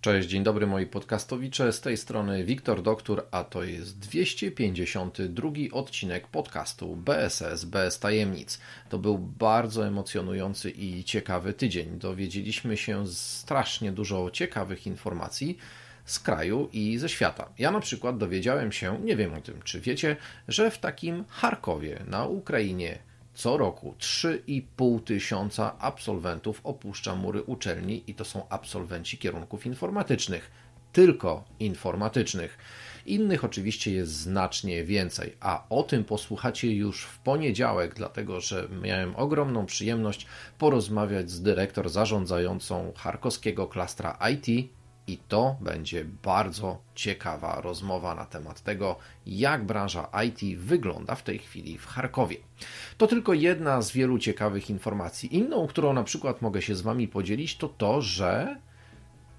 Cześć, dzień dobry moi podcastowicze, z tej strony Wiktor Doktur, a to jest 252 odcinek podcastu BSS bez tajemnic. To był bardzo emocjonujący i ciekawy tydzień. Dowiedzieliśmy się strasznie dużo ciekawych informacji z kraju i ze świata. Ja na przykład dowiedziałem się, nie wiem o tym czy wiecie, że w takim Charkowie na Ukrainie co roku 3,5 tysiąca absolwentów opuszcza mury uczelni i to są absolwenci kierunków informatycznych. Tylko informatycznych. Innych oczywiście jest znacznie więcej, a o tym posłuchacie już w poniedziałek, dlatego że miałem ogromną przyjemność porozmawiać z dyrektor zarządzającą charkowskiego klastra IT i to będzie bardzo ciekawa rozmowa na temat tego, jak branża IT wygląda w tej chwili w Charkowie. To tylko jedna z wielu ciekawych informacji. Inną, którą na przykład mogę się z Wami podzielić, to to, że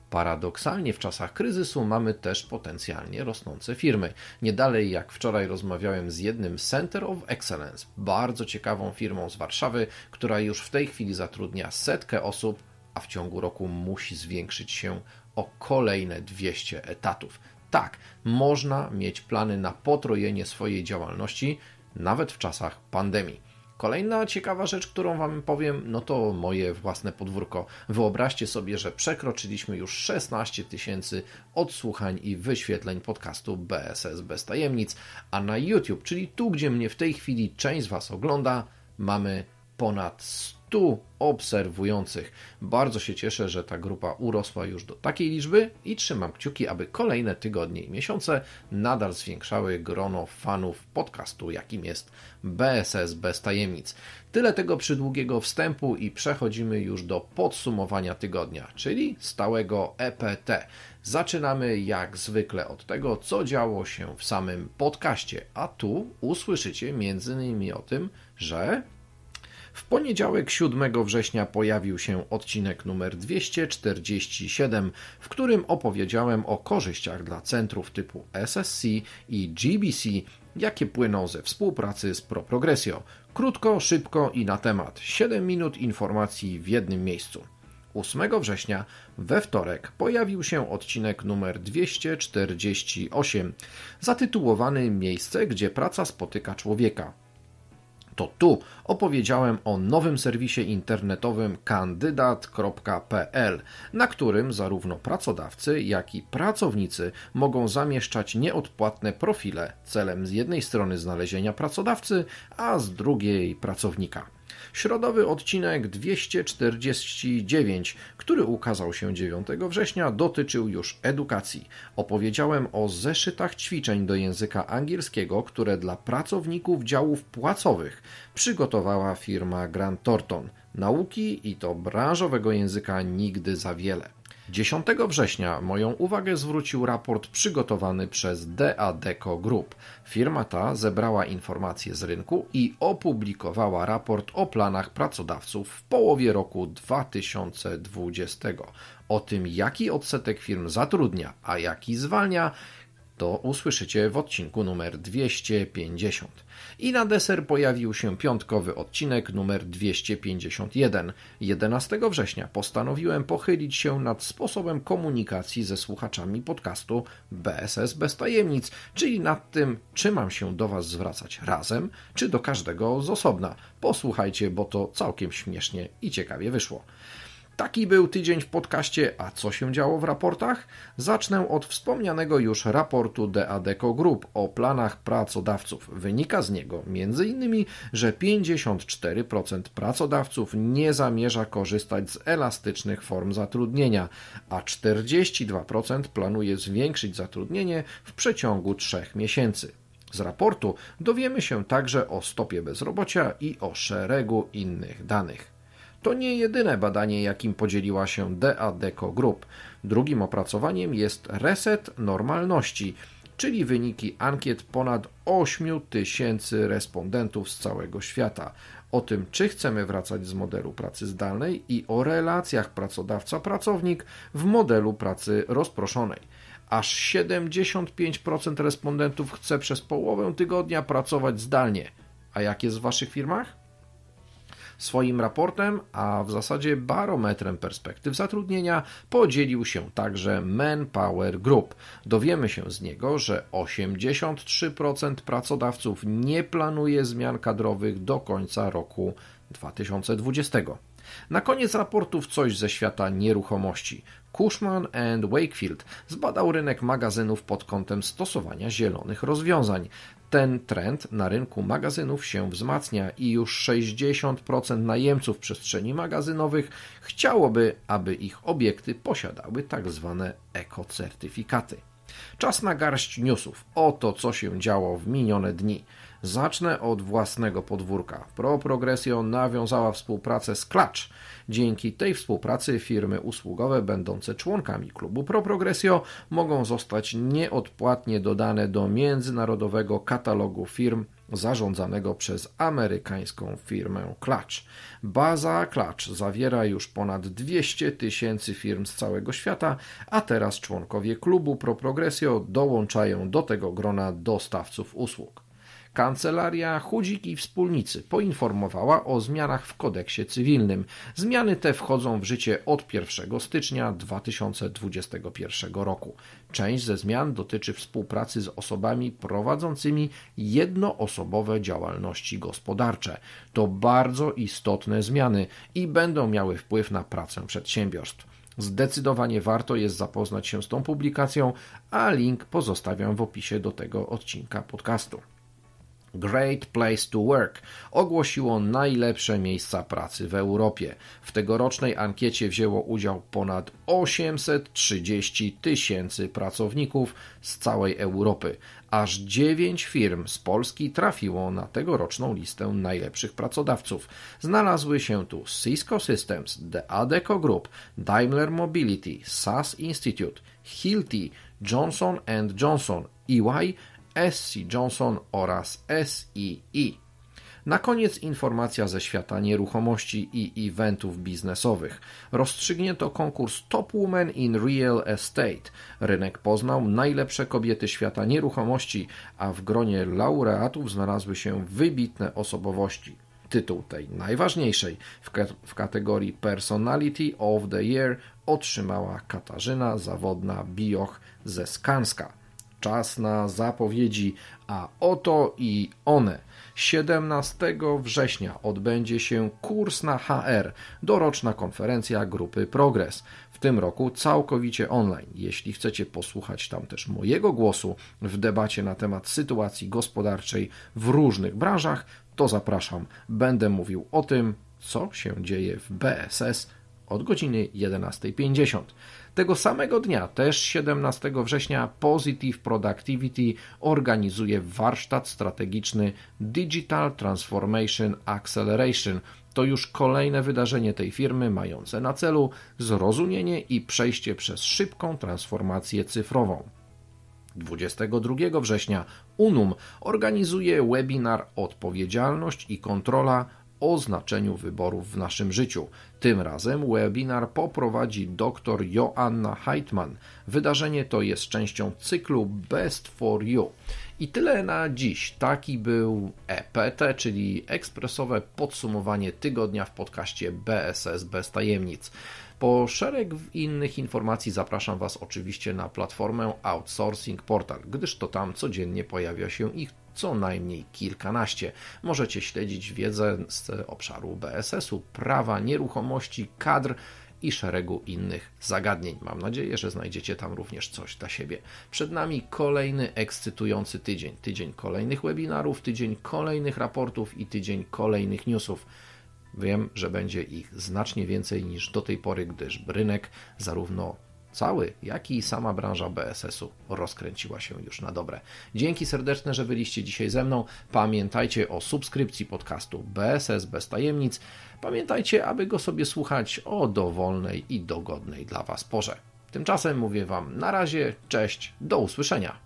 paradoksalnie w czasach kryzysu mamy też potencjalnie rosnące firmy. Nie dalej jak wczoraj rozmawiałem z jednym Center of Excellence, bardzo ciekawą firmą z Warszawy, która już w tej chwili zatrudnia 100 osób, a w ciągu roku musi zwiększyć się o kolejne 200 etatów. Tak, można mieć plany na potrojenie swojej działalności, nawet w czasach pandemii. Kolejna ciekawa rzecz, którą Wam powiem, no to moje własne podwórko. Wyobraźcie sobie, że przekroczyliśmy już 16 tysięcy odsłuchań i wyświetleń podcastu BSS bez tajemnic, a na YouTube, czyli tu, gdzie mnie w tej chwili część z Was ogląda, mamy ponad 100 obserwujących. Bardzo się cieszę, że ta grupa urosła już do takiej liczby i trzymam kciuki, aby kolejne tygodnie i miesiące nadal zwiększały grono fanów podcastu, jakim jest BSS bez tajemnic. Tyle tego przydługiego wstępu i przechodzimy już do podsumowania tygodnia, czyli stałego EPT. Zaczynamy jak zwykle od tego, co działo się w samym podcaście, a tu usłyszycie m.in. o tym, że w poniedziałek 7 września pojawił się odcinek numer 247, w którym opowiedziałem o korzyściach dla centrów typu SSC i GBC, jakie płyną ze współpracy z Pro Progressio. Krótko, szybko i na temat. 7 minut informacji w jednym miejscu. 8 września we wtorek pojawił się odcinek numer 248, zatytułowany Miejsce, gdzie praca spotyka człowieka. To tu opowiedziałem o nowym serwisie internetowym kandydat.pl, na którym zarówno pracodawcy, jak i pracownicy mogą zamieszczać nieodpłatne profile celem z jednej strony znalezienia pracodawcy, a z drugiej pracownika. Środowy odcinek 249, który ukazał się 9 września, dotyczył już edukacji. Opowiedziałem o zeszytach ćwiczeń do języka angielskiego, które dla pracowników działów płacowych przygotowała firma Grant Thornton. Nauki i to branżowego języka nigdy za wiele. 10 września moją uwagę zwrócił raport przygotowany przez Adecco Group. Firma ta zebrała informacje z rynku i opublikowała raport o planach pracodawców w połowie roku 2020. O tym, jaki odsetek firm zatrudnia, a jaki zwalnia, to usłyszycie w odcinku numer 250. I na deser pojawił się piątkowy odcinek numer 251. 11 września postanowiłem pochylić się nad sposobem komunikacji ze słuchaczami podcastu BSS bez tajemnic, czyli nad tym, czy mam się do Was zwracać razem, czy do każdego z osobna. Posłuchajcie, bo to całkiem śmiesznie i ciekawie wyszło. Taki był tydzień w podcaście, a co się działo w raportach? Zacznę od wspomnianego już raportu Adecco Group o planach pracodawców. Wynika z niego m.in., że 54% pracodawców nie zamierza korzystać z elastycznych form zatrudnienia, a 42% planuje zwiększyć zatrudnienie w przeciągu 3 miesięcy. Z raportu dowiemy się także o stopie bezrobocia i o szeregu innych danych. To nie jedyne badanie, jakim podzieliła się Adecco Group. Drugim opracowaniem jest reset normalności, czyli wyniki ankiet ponad 8 000 respondentów z całego świata. O tym, czy chcemy wracać z modelu pracy zdalnej i o relacjach pracodawca-pracownik w modelu pracy rozproszonej. Aż 75% respondentów chce przez połowę tygodnia pracować zdalnie. A jak jest w Waszych firmach? Swoim raportem, a w zasadzie barometrem perspektyw zatrudnienia podzielił się także Manpower Group. Dowiemy się z niego, że 83% pracodawców nie planuje zmian kadrowych do końca roku 2020. Na koniec raportów coś ze świata nieruchomości. Cushman and Wakefield zbadał rynek magazynów pod kątem stosowania zielonych rozwiązań. Ten trend na rynku magazynów się wzmacnia i już 60% najemców przestrzeni magazynowych chciałoby, aby ich obiekty posiadały tzw. ekocertyfikaty. Czas na garść newsów. Oto co się działo w minione dni. Zacznę od własnego podwórka. Pro Progressio nawiązała współpracę z Clutch. Dzięki tej współpracy firmy usługowe będące członkami klubu Pro Progressio mogą zostać nieodpłatnie dodane do międzynarodowego katalogu firm zarządzanego przez amerykańską firmę Clutch. Baza Clutch zawiera już ponad 200 000 firm z całego świata, a teraz członkowie klubu Pro Progressio dołączają do tego grona dostawców usług. Kancelaria Chudzik i Wspólnicy poinformowała o zmianach w kodeksie cywilnym. Zmiany te wchodzą w życie od 1 stycznia 2021 roku. Część ze zmian dotyczy współpracy z osobami prowadzącymi jednoosobowe działalności gospodarcze. To bardzo istotne zmiany i będą miały wpływ na pracę przedsiębiorstw. Zdecydowanie warto jest zapoznać się z tą publikacją, a link pozostawiam w opisie do tego odcinka podcastu. Great Place to Work ogłosiło najlepsze miejsca pracy w Europie. W tegorocznej ankiecie wzięło udział ponad 830 000 pracowników z całej Europy. Aż 9 firm z Polski trafiło na tegoroczną listę najlepszych pracodawców. Znalazły się tu Cisco Systems, Adecco Group, Daimler Mobility, SAS Institute, Hilti, Johnson & Johnson, EY, S.C. Johnson oraz S.I.I. Na koniec informacja ze świata nieruchomości i eventów biznesowych. Rozstrzygnięto konkurs Top Women in Real Estate. Rynek poznał najlepsze kobiety świata nieruchomości, a w gronie laureatów znalazły się wybitne osobowości. Tytuł tej najważniejszej w kategorii Personality of the Year otrzymała Katarzyna Zawodna-Bioch ze Skanska. Czas na zapowiedzi, a oto i one. 17 września odbędzie się Kurs na HR, doroczna konferencja Grupy Progress. W tym roku całkowicie online. Jeśli chcecie posłuchać tam też mojego głosu w debacie na temat sytuacji gospodarczej w różnych branżach, to zapraszam. Będę mówił o tym, co się dzieje w BSS od godziny 11:50. Tego samego dnia, też 17 września, Positive Productivity organizuje warsztat strategiczny Digital Transformation Acceleration. To już kolejne wydarzenie tej firmy mające na celu zrozumienie i przejście przez szybką transformację cyfrową. 22 września UNUM organizuje webinar Odpowiedzialność i kontrola o znaczeniu wyborów w naszym życiu. Tym razem webinar poprowadzi dr Joanna Heitman. Wydarzenie to jest częścią cyklu Best for You. I tyle na dziś. Taki był EPT, czyli ekspresowe podsumowanie tygodnia w podcaście BSS bez tajemnic. Po szereg innych informacji zapraszam Was oczywiście na platformę Outsourcing Portal, gdyż to tam codziennie pojawia się ich co najmniej kilkanaście. Możecie śledzić wiedzę z obszaru BSS-u, prawa, nieruchomości, kadr i szeregu innych zagadnień. Mam nadzieję, że znajdziecie tam również coś dla siebie. Przed nami kolejny ekscytujący tydzień. Tydzień kolejnych webinarów, tydzień kolejnych raportów i tydzień kolejnych newsów. Wiem, że będzie ich znacznie więcej niż do tej pory, gdyż rynek zarówno cały, jak i sama branża BSS-u rozkręciła się już na dobre. Dzięki serdeczne, że byliście dzisiaj ze mną. Pamiętajcie o subskrypcji podcastu BSS bez tajemnic. Pamiętajcie, aby go sobie słuchać o dowolnej i dogodnej dla Was porze. Tymczasem mówię Wam na razie, cześć, do usłyszenia.